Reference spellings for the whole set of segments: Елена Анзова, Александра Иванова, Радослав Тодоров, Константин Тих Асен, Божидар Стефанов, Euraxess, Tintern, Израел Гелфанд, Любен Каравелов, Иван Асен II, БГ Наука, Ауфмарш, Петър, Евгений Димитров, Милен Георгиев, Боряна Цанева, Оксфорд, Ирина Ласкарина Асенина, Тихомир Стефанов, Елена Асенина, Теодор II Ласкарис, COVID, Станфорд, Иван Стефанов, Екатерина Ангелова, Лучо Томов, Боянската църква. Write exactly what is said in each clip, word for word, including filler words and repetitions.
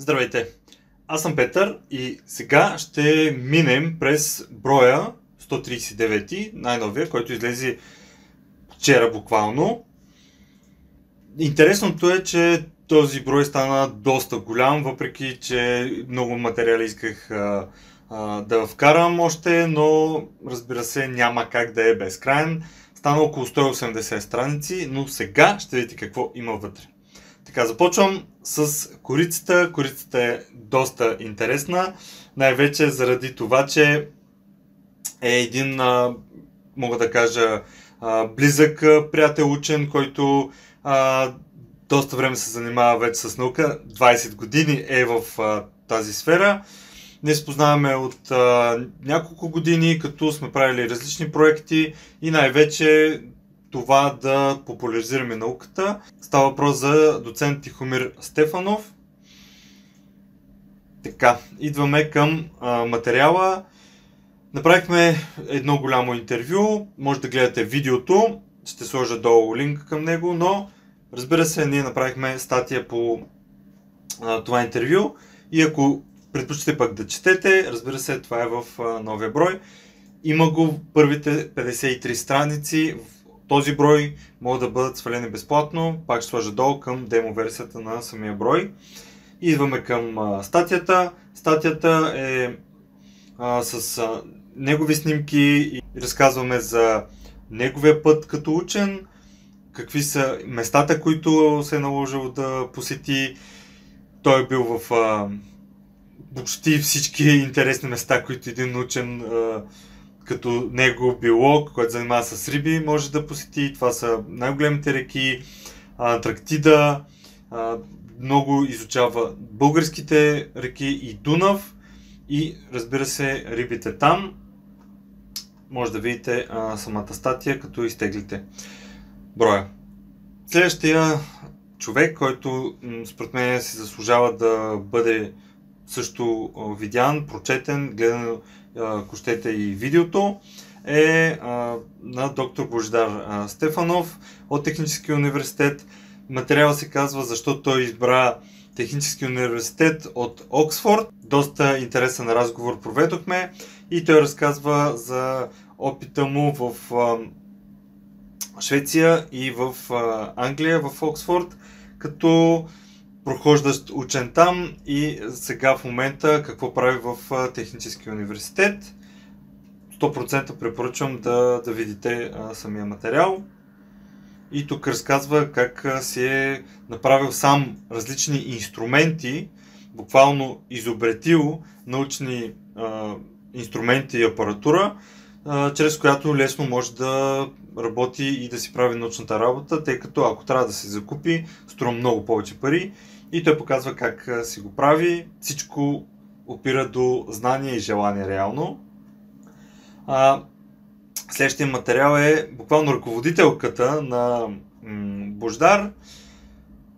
Здравейте, аз съм Петър и сега ще минем през броя сто тридесет и девет, най-новия, който излезе вчера буквално. Интересното е, че този брой стана доста голям, въпреки че много материали исках а, а, да вкарам още, но разбира се няма как да е безкрайен. Стана около сто и осемдесет страници, но сега ще видите какво има вътре. Така, започвам с корицата. Корицата е доста интересна, най-вече заради това, че е един, а, мога да кажа, а, близък приятел учен, който а, доста време се занимава вече с наука, двайсет години е в а, тази сфера. Ние се познаваме от а, няколко години, като сме правили различни проекти и най-вече това да популяризираме науката. Става въпрос за доцент Тихомир Стефанов. Така, идваме към а, материала. Направихме едно голямо интервю, може да гледате видеото, ще сложа долу линк към него, но разбира се, ние направихме статия по а, това интервю и ако предпочитате пък да четете, разбира се, това е в а, новия брой. Има го първите петдесет и три страници, в този брой могат да бъдат свалени безплатно, пак ще сложа долу към демо версията на самия брой. Идваме към а, статията. Статията е а, с а, негови снимки и разказваме за неговия път като учен, какви са местата, които се е наложил да посети. Той е бил в а, почти всички интересни места, които един учен а, като него биолог, който занимава с риби, може да посети. Това са най-големите реки, Антарктида, а, много изучава българските реки и Дунав и разбира се рибите там. Може да видите а, самата статия, като изтеглите броя. Следващия човек, който според мен се заслужава да бъде също видян, прочетен, гледан, ако щете и видеото, е а, на доктор Божидар а, Стефанов от Техническия университет. Материала се казва защо той избра Техническия университет от Оксфорд. Доста интересен разговор проведохме и той разказва за опита му в а, Швеция и в а, Англия, в Оксфорд, като прохождащ учен там и сега в момента какво прави в Техническия университет. сто процента препоръчвам да, да видите а, самия материал. И тук разказва как а, си е направил сам различни инструменти, буквално изобретил научни а, инструменти и апаратура, а, чрез която лесно може да работи и да си прави научната работа, тъй като ако трябва да се закупи, струва много повече пари. И той показва как си го прави. Всичко опира до знание и желание реално. А, следващия материал е буквално ръководителката на Бождар,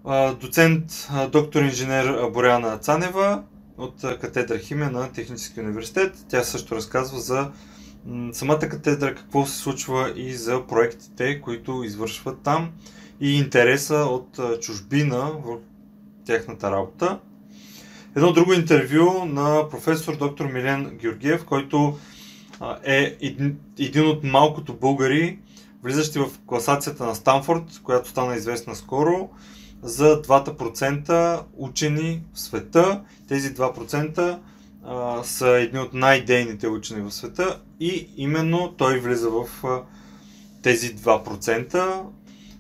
а, доцент а, доктор инженер Боряна Цанева от катедра химия на Техническия университет. Тя също разказва за м, самата катедра, какво се случва и за проектите, които извършват там и интереса от а, чужбина в тяхната работа. Едно друго интервю на професор доктор Милен Георгиев, който е един от малкото българи, влизащи в класацията на Станфорд, която стана известна скоро, за два процента учени в света. Тези два процента а, са едни от най-дейните учени в света и именно той влиза в а, тези два процента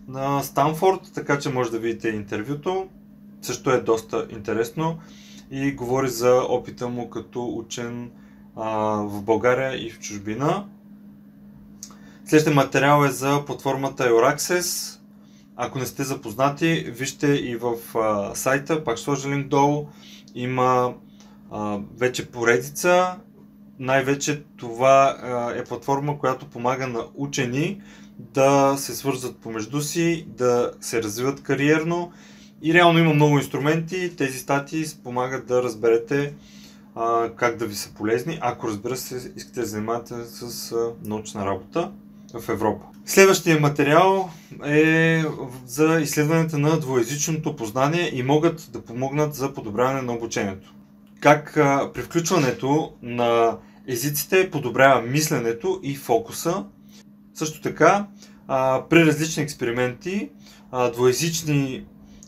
на Станфорд, така че може да видите интервюто. Също е доста интересно и говори за опита му като учен а, в България и в чужбина. Следващия материал е за платформата Euraxess. Ако не сте запознати, вижте и в а, сайта, пак ще сложа линк долу, има а, вече поредица. Най-вече това а, е платформа, която помага на учени да се свързват помежду си, да се развиват кариерно. И реално има много инструменти, тези статии помагат да разберете а, как да ви са полезни, ако разбира се искате да занимавате с а, научна работа. в Европа. Следващия материал е за изследването на двоезичното познание и могат да помогнат за подобряване на обучението. Как а, при включването на езиците подобрява мисленето и фокуса. Също така, а, при различни експерименти а, двоезични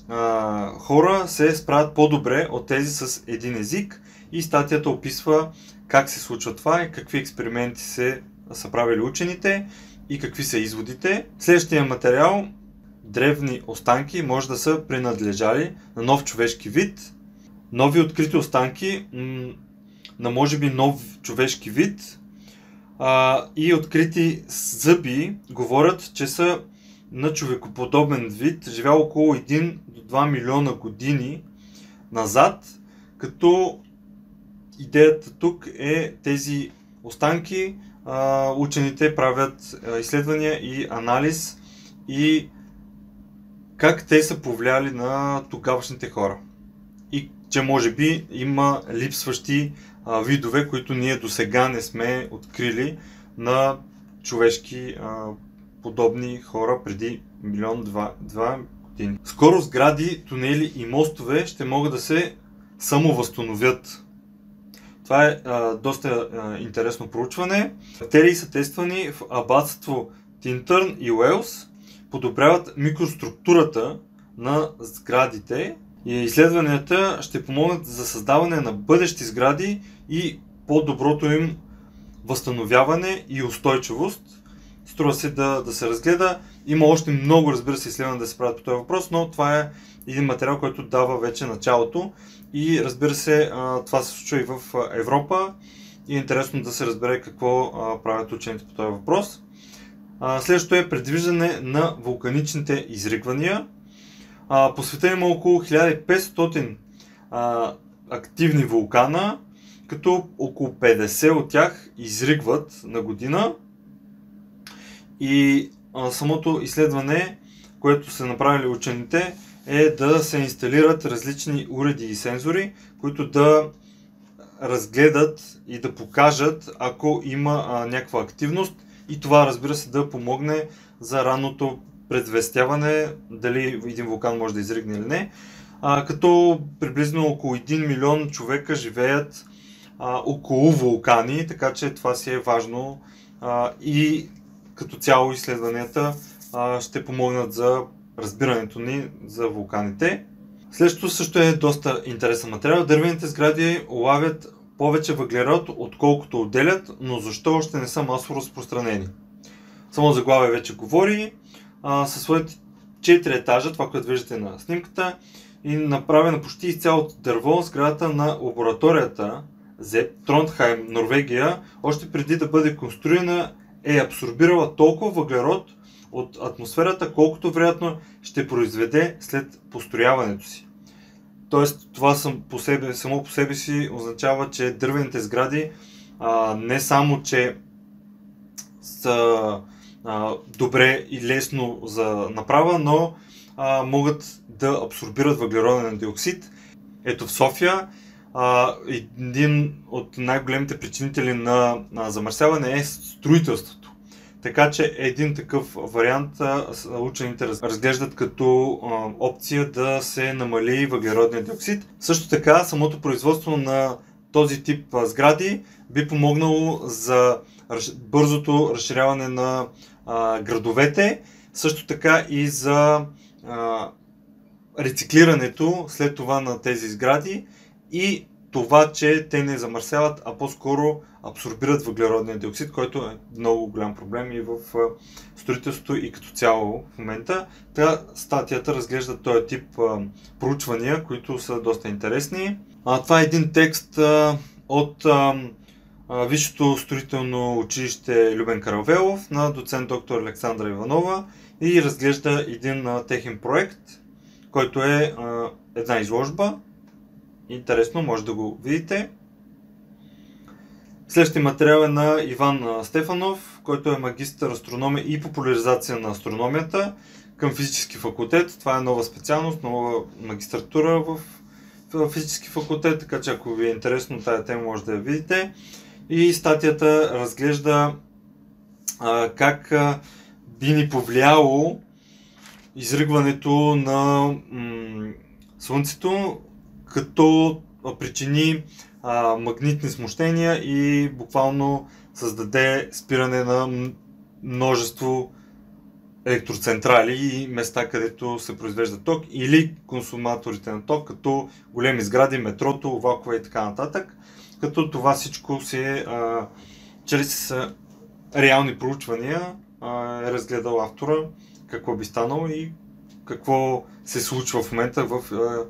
а, хора се справят по-добре от тези с един език и статията описва как се случва това и какви експерименти се, са правили учените и какви са изводите. Следващия материал древни останки може да са принадлежали на нов човешки вид. Нови открити останки на може би нов човешки вид а, и открити зъби говорят, че са на човекоподобен вид, живял около един до два милиона години назад, като идеята тук е тези останки а, учените правят а, изследвания и анализ и как те са повлияли на тогавашните хора. Че може би има липсващи а, видове, които ние досега не сме открили на човешки а, подобни хора преди милион-два години. Скоро сгради, тунели и мостове ще могат да се самовъзстановят. Това е а, доста а, интересно проучване. Бактерии са тествани в абатство Tintern и Уелс, подобряват микроструктурата на сградите. И изследванията ще помогнат за създаване на бъдещи сгради и по-доброто им възстановяване и устойчивост. Струва се да, да се разгледа. Има още много, разбира се, изследвания да се правят по този въпрос, но това е един материал, който дава вече началото. И разбира се, това се случва и в Европа. И е интересно да се разбере какво правят учените по този въпрос. Следващото е предвиждане на вулканичните изригвания. Посветен има около хиляда и петстотин а, активни вулкана, като около петдесет от тях изригват на година. И а, самото изследване, което са направили учените, е да се инсталират различни уреди и сензори, които да разгледат и да покажат, ако има а, някаква активност. И това, разбира се, да помогне за ранното предвестяване, дали един вулкан може да изригне или не, а, като приблизно около един милион човека живеят а, около вулкани, така че това си е важно а, и като цяло изследванията а, ще помогнат за разбирането ни за вулканите. Следващото също е доста интересен материал. Дървените сгради улавят повече въглерод, отколкото отделят, но защо още не са масово разпространени? Само заглавие вече говори. Със своите четири етажа, това, което виждате на снимката, и направена почти изцяло от дърво сградата на лабораторията зеб Трондхайм, Норвегия, още преди да бъде конструирана, е абсорбирала толкова въглерод от атмосферата, колкото вероятно ще произведе след построяването си. Тоест, това сам по себе, само по себе си означава, че дървените сгради а, не само, че са добре и лесно за направа, но а, могат да абсорбират въглероден диоксид. Ето в София а, един от най-големите причинители на, на замърсяване е строителството. Така че един такъв вариант а, учените разглеждат като а, опция да се намали въглеродния диоксид. Също така самото производство на този тип а, сгради би помогнало за бързото разширяване на а, градовете, също така и за а, рециклирането след това на тези сгради и това, че те не замърсяват, а по-скоро абсорбират въглеродния диоксид, който е много голям проблем и в строителството и като цяло в момента. Та статията разглежда този тип а, проучвания, които са доста интересни. А, това е един текст а, от а, Висшето строително училище Любен Каравелов на доцент доктор Александра Иванова и разглежда един техен проект, който е а, една изложба. Интересно, може да го видите. Следващия материал е на Иван Стефанов, който е магистър астрономия и популяризация на астрономията към физически факултет. Това е нова специалност, нова магистратура в, в физически факултет, така че ако ви е интересно тая тема, може да я видите. И статията разглежда а, как а, би ни повлияло изригването на м, Слънцето, като причини а, магнитни смущения и буквално създаде спиране на множество електроцентрали и места, където се произвежда ток или консуматорите на ток, като големи сгради, метрото, влакове и така нататък. Като това всичко се чрез а, реални проучвания а, е разгледал автора какво би станало и какво се случва в момента в а,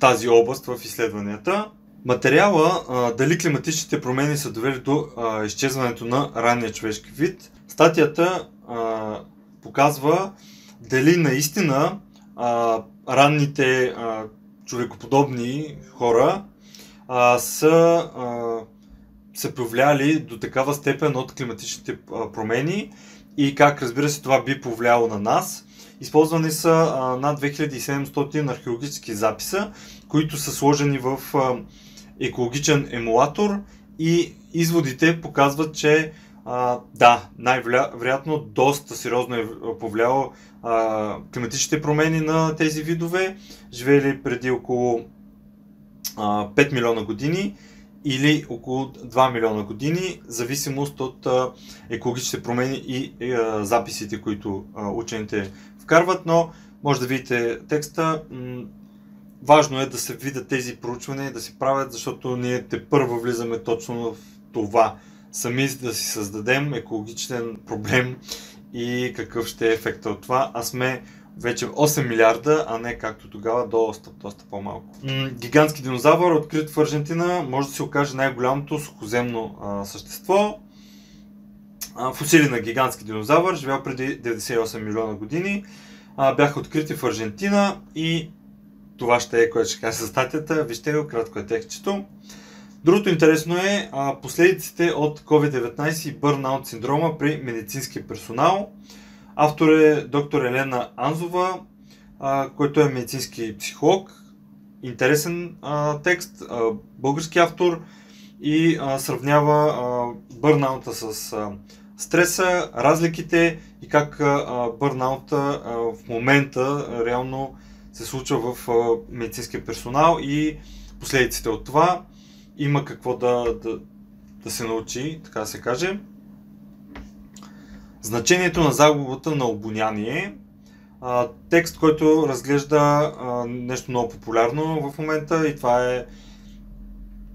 тази област в изследванията. Материала а, дали климатичните промени са довели до а, изчезването на ранния човешки вид. Статията а, показва дали наистина а, ранните а, човекоподобни хора а, са а, се повлияли до такава степен от климатичните а, промени и как, разбира се, това би повлияло на нас. Използвани са а, над две хиляди и седемстотин археологически записа, които са сложени в а, екологичен емулатор и изводите показват, че а, да, най-вероятно доста сериозно е повлияло а, климатичните промени на тези видове, живели преди около а, пет милиона години или около два милиона години, в зависимост от а, екологичните промени и а, записите, които а, учените вкарват, но може да видите текста. Важно е да се видят тези проучвания и да се правят, защото ние тепърва влизаме точно в това. Сами да си създадем екологичен проблем и какъв ще е ефектът от това. А сме вече осем милиарда, а не както тогава, доста, доста по-малко. Гигантски динозавър, открит в Аржентина, може да се окаже най-голямото сухоземно а, същество. Фосили на гигантски динозавър, живял преди деветдесет и осем милиона години, а, бяха открити в Аржентина и това ще е, което ще кажа за статията. Вижте го, кратко е текстчето. Другото интересно е а, последиците от ковид деветнайсет и бърнаут синдрома при медицинския персонал. Автор е доктор Елена Анзова, а, който е медицински психолог. Интересен а, текст, а, български автор и а, сравнява а, бърнаута с а, стреса, разликите и как а, бърнаута а, в момента а, реално се случва в а, медицинския персонал и последиците от това. Има какво да, да, да се научи, така се каже. Значението на загубата на обоняние. А, текст, който разглежда а, нещо много популярно в момента и това е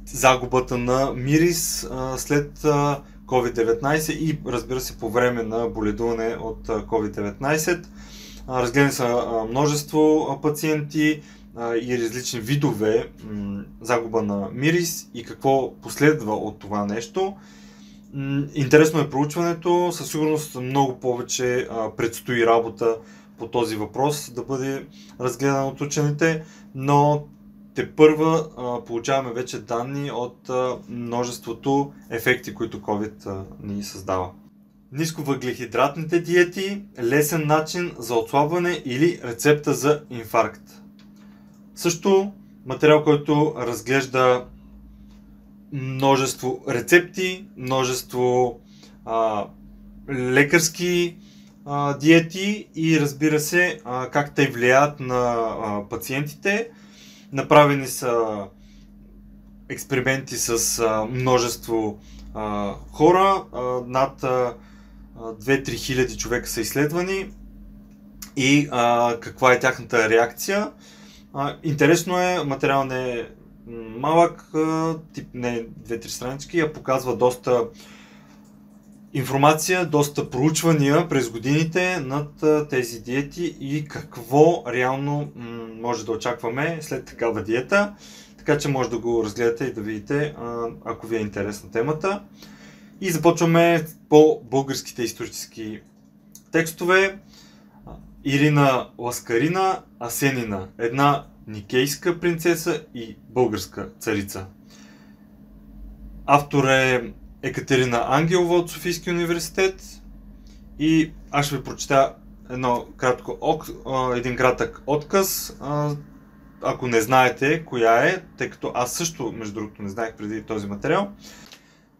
загубата на мирис а, след а, ковид деветнайсет и, разбира се, по време на боледуване от ковид деветнайсет. Разгледани са множество пациенти и различни видове загуба на мирис и какво последва от това нещо. Интересно е проучването, със сигурност много повече предстои работа по този въпрос да бъде разгледан от учените, но тепърва получаваме вече данни от множеството ефекти, които COVID ни създава. Нисковъглехидратните диети, лесен начин за отслабване или рецепта за инфаркт. Също материал, който разглежда множество рецепти, множество а, лекарски а, диети и, разбира се, а, как те влияят на а, пациентите. Направени са експерименти с а, множество а, хора, а, над а, две-три хиляди човека са изследвани и а, каква е тяхната реакция. А, интересно е, материал не е малък, тип не две-три странички, а показва доста информация, доста проучвания през годините над тези диети и какво реално може да очакваме след такава диета. Така че може да го разгледате и да видите, ако ви е интересна темата. И започваме по българските исторически текстове. Ирина Ласкарина Асенина, една никейска принцеса и българска царица. Автор е Екатерина Ангелова от Софийския университет и аз ще ви прочета едно кратко, един кратък отказ. Ако не знаете коя е, тъй като аз също, между другото, не знаех преди този материал.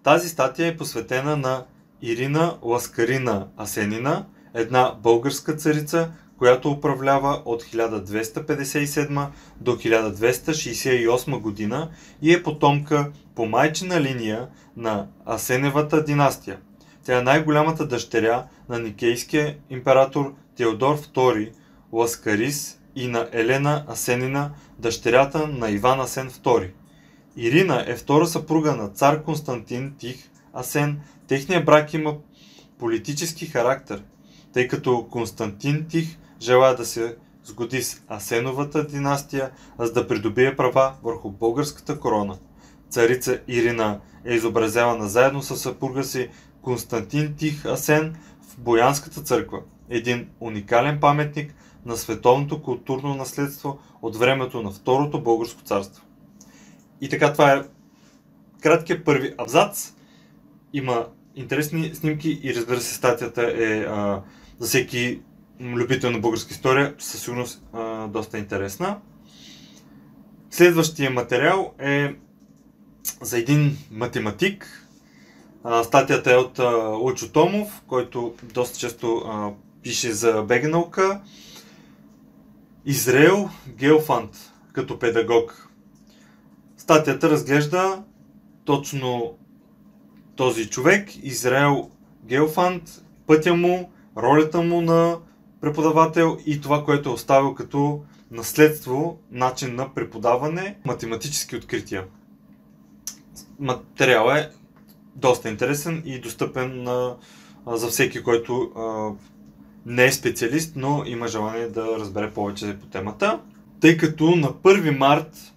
Тази статия е посветена на Ирина Ласкарина Асенина, една българска царица, която управлява от хиляда двеста петдесет и седма до хиляда двеста шейсет и осма година и е потомка по майчина линия на Асеневата династия. Тя е най-голямата дъщеря на никейския император Теодор втори Ласкарис и на Елена Асенина, дъщерята на Иван Асен втори. Ирина е втора съпруга на цар Константин Тих Асен. Техният брак има политически характер, тъй като Константин Тих желая да се сгоди с Асеновата династия, за да придобие права върху българската корона. Царица Ирина е изобразявана заедно с съпруга си Константин Тих Асен в Боянската църква, един уникален паметник на световното културно наследство от времето на Второто българско царство. И така, това е краткият първи абзац. Има интересни снимки и, разбира се, статията е а, за всеки любител на българска история със сигурност а, доста интересна. Следващия материал е за един математик. А, статията е от а, Лучо Томов, който доста често а, пише за БГ Наука. Израел Гелфанд като педагог. Статията разглежда точно този човек, Израел Гелфанд, пътя му, ролята му на преподавател и това, което е оставил като наследство, начин на преподаване, математически открития. Материал е доста интересен и достъпен а, за всеки, който а, не е специалист, но има желание да разбере повече по темата. Тъй като на първи март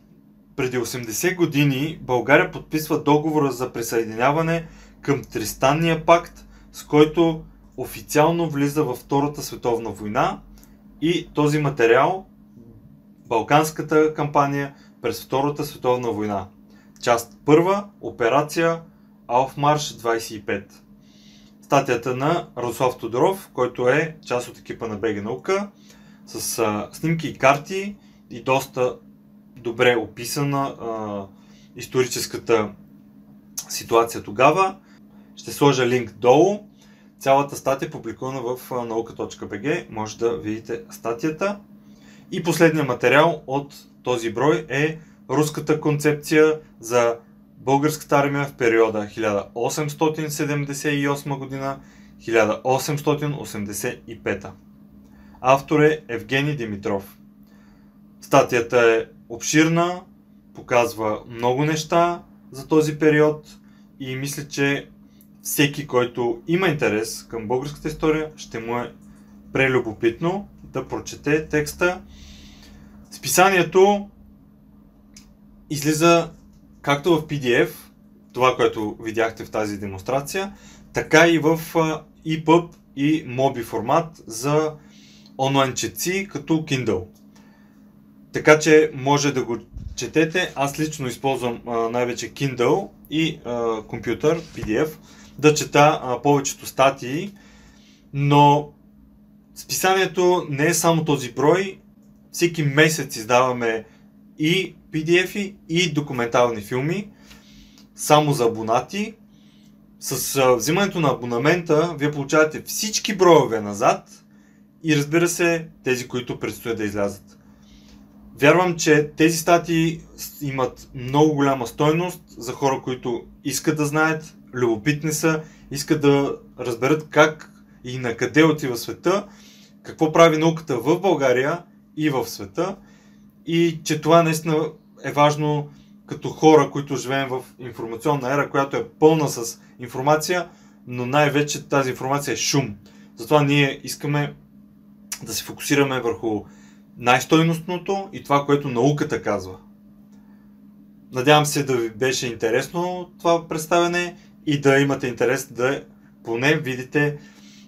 преди осемдесет години България подписва договора за присъединяване към Тристранния пакт, с който официално влиза във Втората световна война, и този материал Балканската кампания през Втората световна война. Част първа, операция Ауфмарш двайсет и пет. Статията на Радослав Тодоров, който е част от екипа на БГ Наука, с а, снимки и карти и доста добре описана а, историческата ситуация тогава. Ще сложа линк долу. Цялата статия е публикувана в наука точка би джи. Може да видите статията. И последният материал от този брой е Руската концепция за българската армия в периода хиляда осемстотин седемдесет и осма година хиляда осемстотин осемдесет и пета. Автор е Евгений Димитров. Статията е обширна, показва много неща за този период и мисля, че всеки, който има интерес към българската история, ще му е прелюбопитно да прочете текста. Списанието излиза както в пи ди еф, това, което видяхте в тази демонстрация, така и в и пъб и моби формат за онлайн четци като Kindle. Така че може да го четете. Аз лично използвам най-вече Kindle и а, компютър, пи ди еф, да чета а, повечето статии, но списанието не е само този брой. Всеки месец издаваме и пи ди еф-и, и документални филми, само за абонати. С а, взимането на абонамента вие получавате всички броеве назад и, разбира се, тези, които предстоят да излязат. Вярвам, че тези статии имат много голяма стойност за хора, които искат да знаят, любопитни са, искат да разберат как и на къде отива света, какво прави науката в България и в света, и че това наистина е важно като хора, които живеем в информационна ера, която е пълна с информация, но най-вече тази информация е шум. Затова ние искаме да се фокусираме върху най-стойностното и това, което науката казва. Надявам се да ви беше интересно това представяне и да имате интерес да поне видите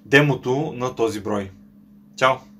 демото на този брой. Чао!